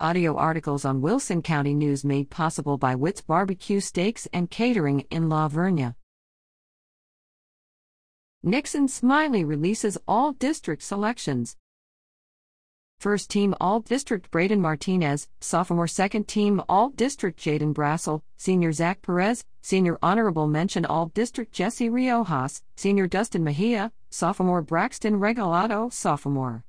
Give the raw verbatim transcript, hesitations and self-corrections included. Audio articles on Wilson County News made possible by Witz Barbecue Steaks and Catering in La Vernia. Nixon Smiley releases all-district selections. First team all-district Braden Martinez, sophomore. Second team all-district Jaden Brassel, senior. Zach Perez, senior. Honorable mention all-district Jesse Riojas, senior. Dustin Mejia, sophomore. Braxton Regalado, sophomore.